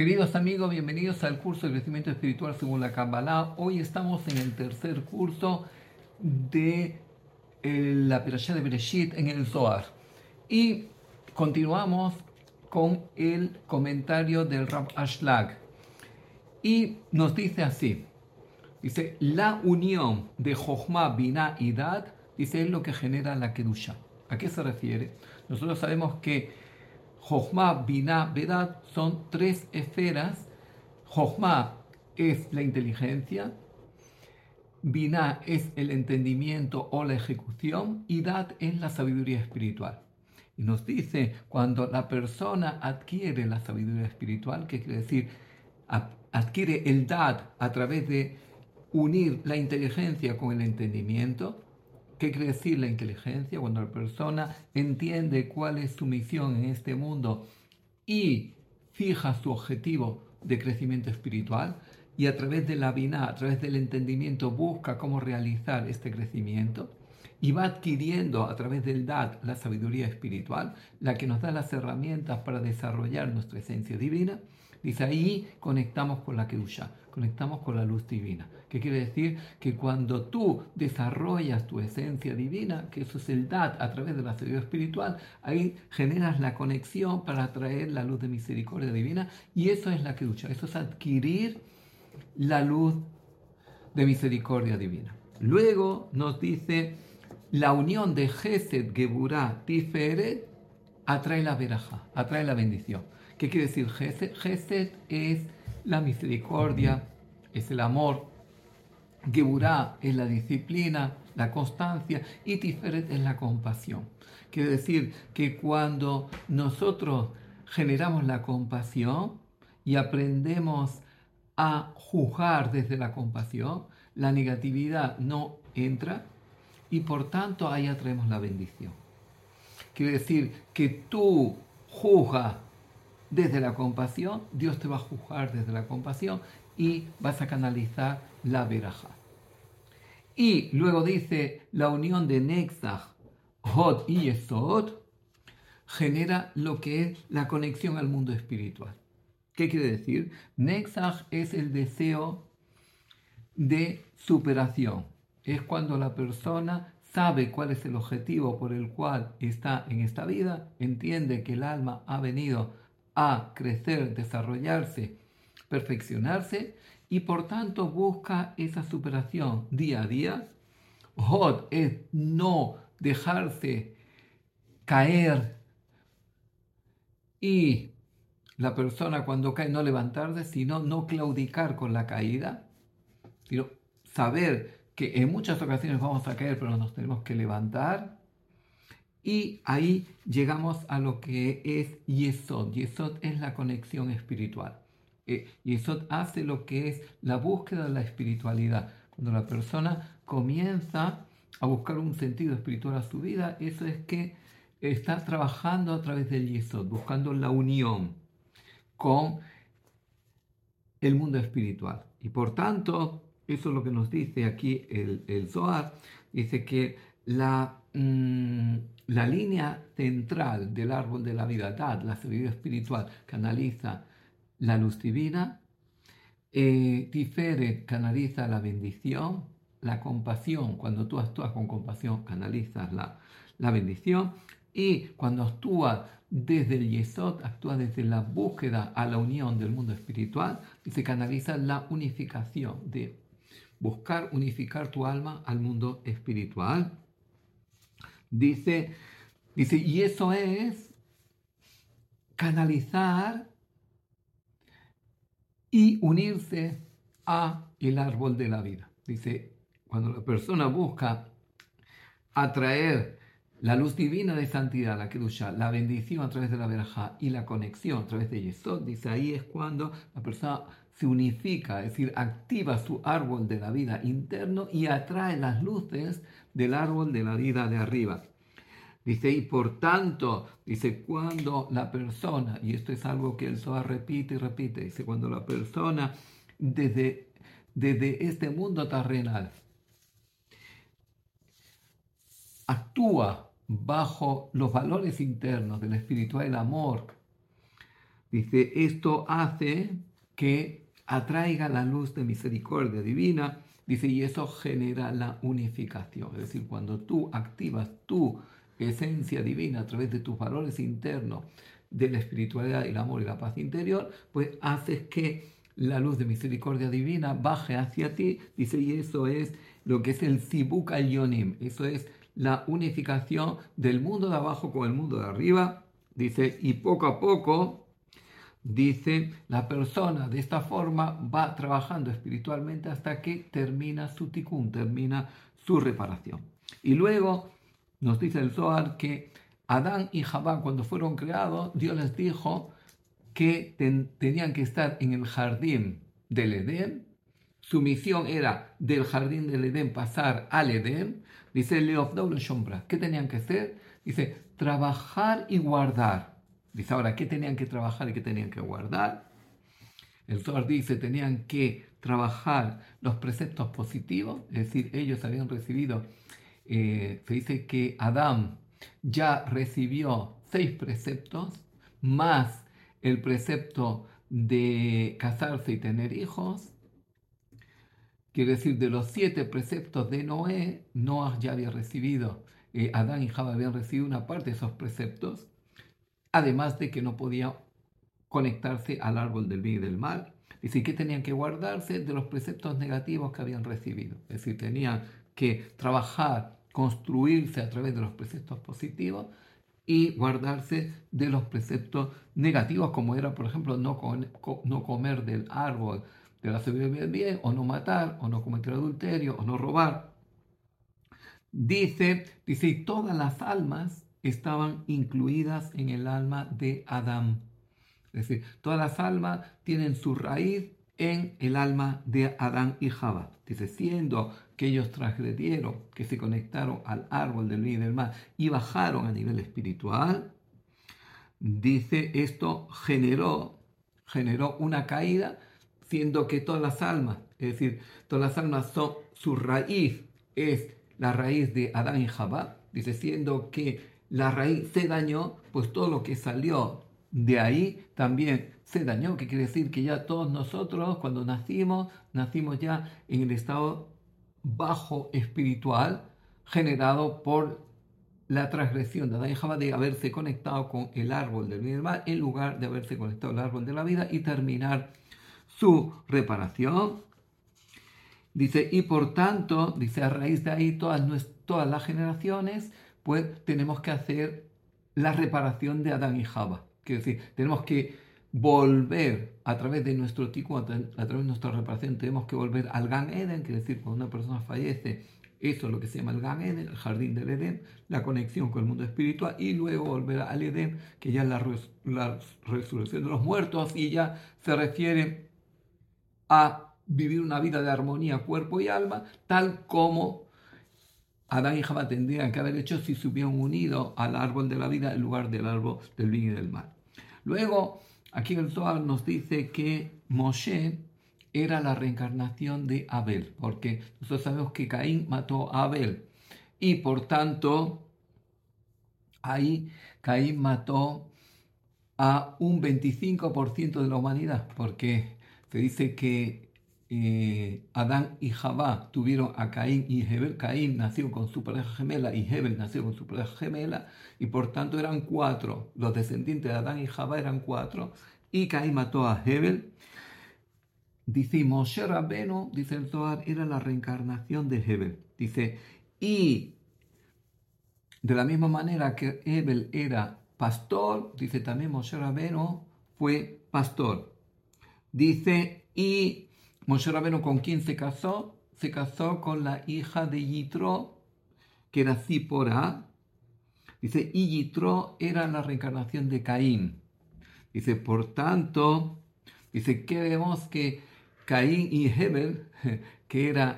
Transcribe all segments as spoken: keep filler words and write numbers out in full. Queridos amigos, bienvenidos al curso de crecimiento espiritual según la Kabbalah. Hoy estamos en el tercer curso de eh, la Perashat de Bereshit en el Zohar. Y continuamos con el comentario del Rav Ashlag. Y nos dice así, dice, la unión de Jojma, Binah y Dat, dice, es lo que genera la Kedusha. ¿A qué se refiere? Nosotros sabemos que Jojma, Binah, Dat son tres esferas. Jojma es la inteligencia, Binah es el entendimiento o la ejecución y Dat es la sabiduría espiritual. Y nos dice, cuando la persona adquiere la sabiduría espiritual, que quiere decir adquiere el Dat a través de unir la inteligencia con el entendimiento. ¿Qué quiere decir la inteligencia? Cuando la persona entiende cuál es su misión en este mundo y fija su objetivo de crecimiento espiritual y a través de la Binah, a través del entendimiento, busca cómo realizar este crecimiento y va adquiriendo a través del Dat la sabiduría espiritual, la que nos da las herramientas para desarrollar nuestra esencia divina. Dice ahí, conectamos con la Kedusha, conectamos con la luz divina. ¿Qué quiere decir? Que cuando tú desarrollas tu esencia divina, que eso es el Dat a través de la sabiduría espiritual, ahí generas la conexión para atraer la luz de misericordia divina y eso es la Kedusha, eso es adquirir la luz de misericordia divina. Luego nos dice, la unión de Chesed, Geburah, Tiferet, atrae la verajá, atrae la bendición. ¿Qué quiere decir Chesed? Chesed es la misericordia, es el amor. Geburah es la disciplina, la constancia. Y Tiferet es la compasión. Quiere decir que cuando nosotros generamos la compasión y aprendemos a juzgar desde la compasión, la negatividad no entra y por tanto ahí atraemos la bendición. Quiere decir que tú juzgas desde la compasión, Dios te va a juzgar desde la compasión y vas a canalizar la verajá. Y luego dice, la unión de Netzach, Hod y Yesod genera lo que es la conexión al mundo espiritual. ¿Qué quiere decir? Netzach es el deseo de superación. Es cuando la persona sabe cuál es el objetivo por el cual está en esta vida, entiende que el alma ha venido a crecer, desarrollarse, perfeccionarse y por tanto busca esa superación día a día. Hod es no dejarse caer y la persona cuando cae no levantarse, sino no claudicar con la caída, sino saber que en muchas ocasiones vamos a caer pero nos tenemos que levantar. Y ahí llegamos a lo que es Yesod. Yesod es la conexión espiritual. Eh, Yesod hace lo que es la búsqueda de la espiritualidad. Cuando la persona comienza a buscar un sentido espiritual a su vida, eso es que está trabajando a través del Yesod, buscando la unión con el mundo espiritual. Y por tanto, eso es lo que nos dice aquí el, el Zohar. Dice que la... Mmm, La línea central del árbol de la vida, Dat, la sabiduría espiritual, canaliza la luz divina. Eh, Tiferet canaliza la bendición, la compasión. Cuando tú actúas con compasión, canalizas la, la bendición. Y cuando actúas desde el Yesod, actúas desde la búsqueda a la unión del mundo espiritual, y se canaliza la unificación, de buscar unificar tu alma al mundo espiritual. Dice, dice, y eso es canalizar y unirse a el árbol de la vida. Dice, cuando la persona busca atraer la luz divina de santidad, la Kedusha, la bendición a través de la verajá y la conexión a través de Yesod, dice, ahí es cuando la persona se unifica, es decir, activa su árbol de la vida interno y atrae las luces del árbol de la vida de arriba. Dice, y por tanto, dice, cuando la persona, y esto es algo que el Zohar repite y repite, dice, cuando la persona desde, desde este mundo terrenal actúa bajo los valores internos del espiritual, el amor, Dice, esto hace que atraiga la luz de misericordia divina. Dice, y eso genera la unificación. Es decir, cuando tú activas tu esencia divina a través de tus valores internos, de la espiritualidad, el amor y la paz interior, pues haces que la luz de misericordia divina baje hacia ti. Dice, y eso es lo que es el Sibuk Yonim. Eso es la unificación del mundo de abajo con el mundo de arriba. Dice, y poco a poco, dice, la persona de esta forma va trabajando espiritualmente hasta que termina su ticún, termina su reparación. Y luego nos dice el Zohar que Adán y Javá, cuando fueron creados, Dios les dijo que ten, tenían que estar en el jardín del Edén. Su misión era del jardín del Edén pasar al Edén. Dice, ¿qué tenían que hacer? Dice, trabajar y guardar. Dice, ahora, ¿qué tenían que trabajar y qué tenían que guardar? El Zohar dice, tenían que trabajar los preceptos positivos. Es decir, ellos habían recibido, eh, se dice que Adán ya recibió seis preceptos, más el precepto de casarse y tener hijos. Quiere decir, de los siete preceptos de Noé, Noah ya había recibido, eh, Adán y Javá habían recibido una parte de esos preceptos, además de que no podía conectarse al árbol del bien y del mal. Es decir, que tenían que guardarse de los preceptos negativos que habían recibido. Es decir, tenían que trabajar, construirse a través de los preceptos positivos y guardarse de los preceptos negativos, como era, por ejemplo, no, con, no comer del árbol de la sabiduría del bien, o no matar, o no cometer adulterio, o no robar. Dice, dice, y todas las almas estaban incluidas en el alma de Adán. Es decir, todas las almas tienen su raíz en el alma de Adán y Javá. Dice, siendo que ellos transgredieron, que se conectaron al árbol del bien y del mal y bajaron a nivel espiritual, dice, esto generó, generó una caída, siendo que todas las almas, es decir, todas las almas son, su raíz es la raíz de Adán y Javá. Dice, siendo que la raíz se dañó, pues todo lo que salió de ahí también se dañó, que quiere decir que ya todos nosotros, cuando nacimos, nacimos ya en el estado bajo espiritual generado por la transgresión de Adán y Javá, de haberse conectado con el árbol del bien y del mal en lugar de haberse conectado al árbol de la vida y terminar su reparación. Dice, y por tanto, dice, a raíz de ahí todas, todas las generaciones, pues tenemos que hacer la reparación de Adán y Javá. Quiere decir, tenemos que volver a través de nuestro ticún, a través de nuestra reparación, tenemos que volver al Gan Eden, que es decir, cuando una persona fallece, eso es lo que se llama el Gan Eden, el jardín del Edén, la conexión con el mundo espiritual, y luego volver al Edén, que ya es la, res la resurrección de los muertos, y ya se refiere a vivir una vida de armonía, cuerpo y alma, tal como Adán y Javá tendrían que haber hecho si se hubieran unido al árbol de la vida en lugar del árbol del bien y del mal. Luego, aquí el Zohar nos dice que Moshe era la reencarnación de Abel, porque nosotros sabemos que Caín mató a Abel y por tanto ahí Caín mató a un veinticinco por ciento de la humanidad, porque se dice que eh, Adán y Javá tuvieron a Caín y Hebel. Caín nació con su pareja gemela y Hebel nació con su pareja gemela, y por tanto eran cuatro, los descendientes de Adán y Javá eran cuatro, y Caín mató a Hebel. Dice, Moshe Rabbeinu, dice el Zohar, era la reencarnación de Hebel. Dice, y de la misma manera que Hebel era pastor, dice también Moshe Rabbeinu fue pastor. Dice, y Moshe Rabbeinu, ¿con quién se casó? Se casó con la hija de Yitro, que era Sipora. Dice, y Yitro era la reencarnación de Caín. Dice, por tanto, dice que vemos que Caín y Hebel, que era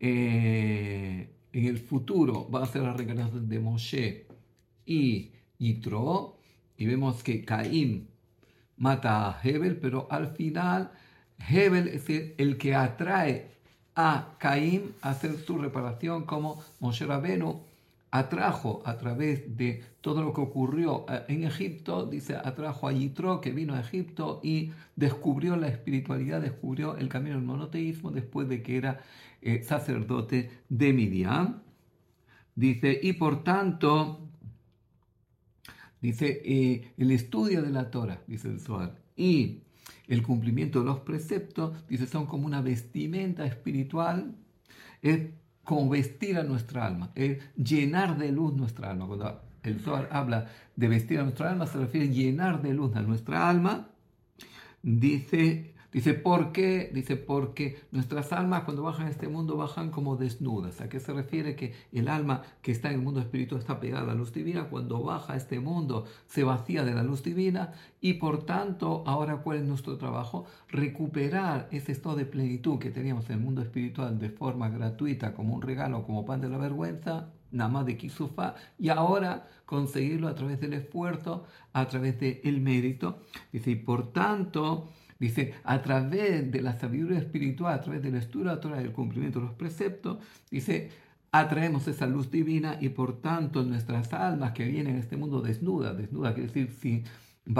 eh, en el futuro, va a ser la reencarnación de Moshe y Yitro, y vemos que Caín mata a Hebel, pero al final Hebel es el, el que atrae a Caín a hacer su reparación como Moshe Rabbeinu atrajo a través de todo lo que ocurrió en Egipto, dice, atrajo a Yitro, que vino a Egipto y descubrió la espiritualidad, descubrió el camino del monoteísmo después de que era eh, sacerdote de Midian. Dice, y por tanto, dice, eh, el estudio de la Torah, dice el Zohar, y el cumplimiento de los preceptos, dice, son como una vestimenta espiritual, es como vestir a nuestra alma, es llenar de luz nuestra alma. Cuando el Zohar habla de vestir a nuestra alma, se refiere a llenar de luz a nuestra alma. Dice, dice, ¿por qué? Dice, porque nuestras almas cuando bajan a este mundo bajan como desnudas. ¿A qué se refiere? Que el alma que está en el mundo espiritual está pegada a la luz divina. Cuando baja a este mundo se vacía de la luz divina y por tanto, ahora ¿cuál es nuestro trabajo? Recuperar ese estado de plenitud que teníamos en el mundo espiritual de forma gratuita, como un regalo, como pan de la vergüenza, nahama de kisufa, y ahora conseguirlo a través del esfuerzo, a través del mérito. Dice, y por tanto... Dice, a través de la sabiduría espiritual, a través de la estudio de la Torah, del cumplimiento de los preceptos, dice, atraemos esa luz divina y por tanto nuestras almas que vienen a este mundo desnudas, desnudas quiere decir si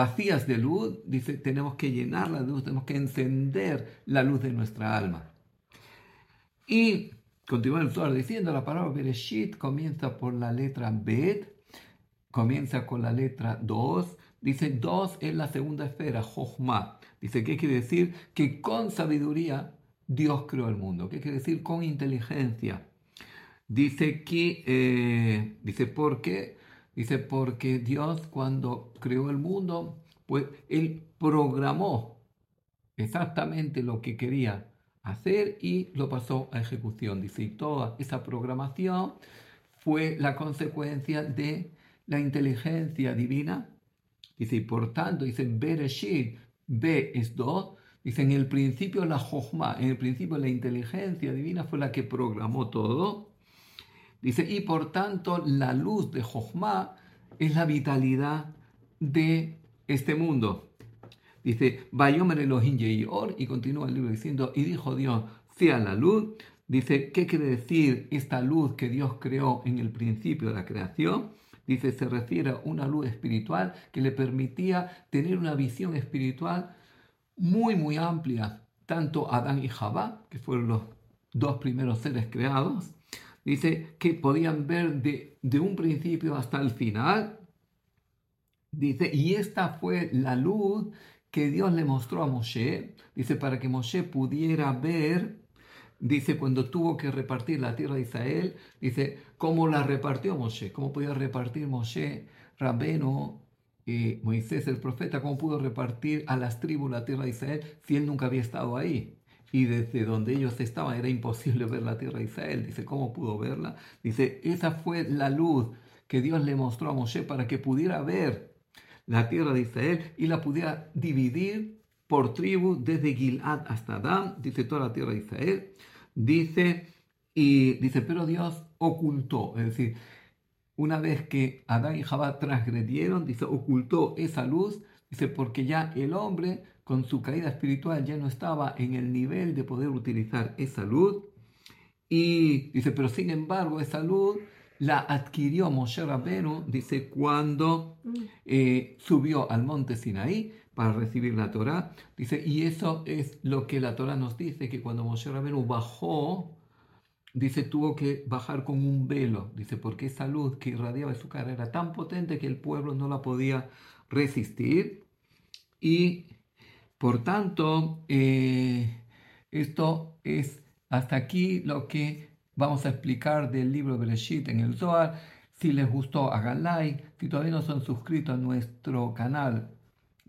vacías de luz, dice, tenemos que llenar la luz, tenemos que encender la luz de nuestra alma. Y continúa el Zohar diciendo, la palabra Bereshit comienza por la letra Bet, comienza con la letra dos, dice, dos es la segunda esfera, Jojma. Dice, ¿qué quiere decir? Que con sabiduría Dios creó el mundo. ¿Qué quiere decir? Con inteligencia. Dice, que, eh, dice ¿por qué? Dice, porque Dios cuando creó el mundo, pues Él programó exactamente lo que quería hacer y lo pasó a ejecución. Dice, y toda esa programación fue la consecuencia de la inteligencia divina. Dice, y por tanto, dice, Bereshit, B es dos, dice, en el principio la Jojma, en el principio la inteligencia divina fue la que programó todo. Dice, y por tanto la luz de Jojma es la vitalidad de este mundo. Dice, Vayomer Elohim Yehi Or, y continúa el libro diciendo, y dijo Dios, sea la luz. Dice, ¿qué quiere decir esta luz que Dios creó en el principio de la creación? Dice, se refiere a una luz espiritual que le permitía tener una visión espiritual muy, muy amplia. Tanto Adán y Javá, que fueron los dos primeros seres creados, dice que podían ver de, de un principio hasta el final. Dice, y esta fue la luz que Dios le mostró a Moshe, dice, para que Moshe pudiera ver. Dice, cuando tuvo que repartir la tierra de Israel, dice, ¿cómo la repartió Moshe? ¿Cómo podía repartir Moshe Rabbeinu, eh, Moisés el profeta? ¿Cómo pudo repartir a las tribus la tierra de Israel si él nunca había estado ahí? Y desde donde ellos estaban era imposible ver la tierra de Israel. Dice, ¿cómo pudo verla? Dice, esa fue la luz que Dios le mostró a Moshe para que pudiera ver la tierra de Israel y la pudiera dividir por tribu, desde Gilad hasta Adán, dice toda la tierra de Israel, dice, y dice, pero Dios ocultó, es decir, una vez que Adán y Javá transgredieron, dice, ocultó esa luz, dice, porque ya el hombre, con su caída espiritual, ya no estaba en el nivel de poder utilizar esa luz, y dice, pero sin embargo, esa luz la adquirió Moshe Rabbeinu, dice, cuando eh, subió al monte Sinaí, para recibir la Torah, dice, y eso es lo que la Torah nos dice, que cuando Moshe Rabbeinu bajó, dice, tuvo que bajar con un velo, dice, porque esa luz que irradiaba de su cara era tan potente que el pueblo no la podía resistir, y por tanto, eh, esto es hasta aquí lo que vamos a explicar del libro Bereshit en el Zohar. Si les gustó, hagan like, si todavía no son suscritos a nuestro canal,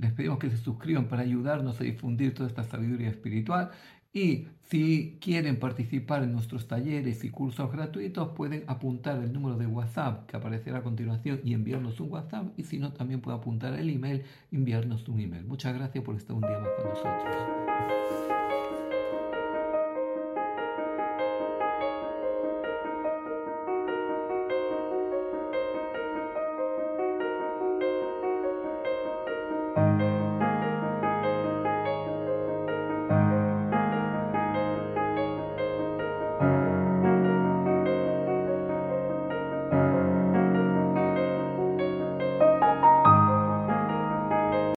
les pedimos que se suscriban para ayudarnos a difundir toda esta sabiduría espiritual. Y si quieren participar en nuestros talleres y cursos gratuitos, pueden apuntar el número de WhatsApp que aparecerá a continuación y enviarnos un WhatsApp. Y si no, también pueden apuntar el email, enviarnos un email. Muchas gracias por estar un día más con nosotros.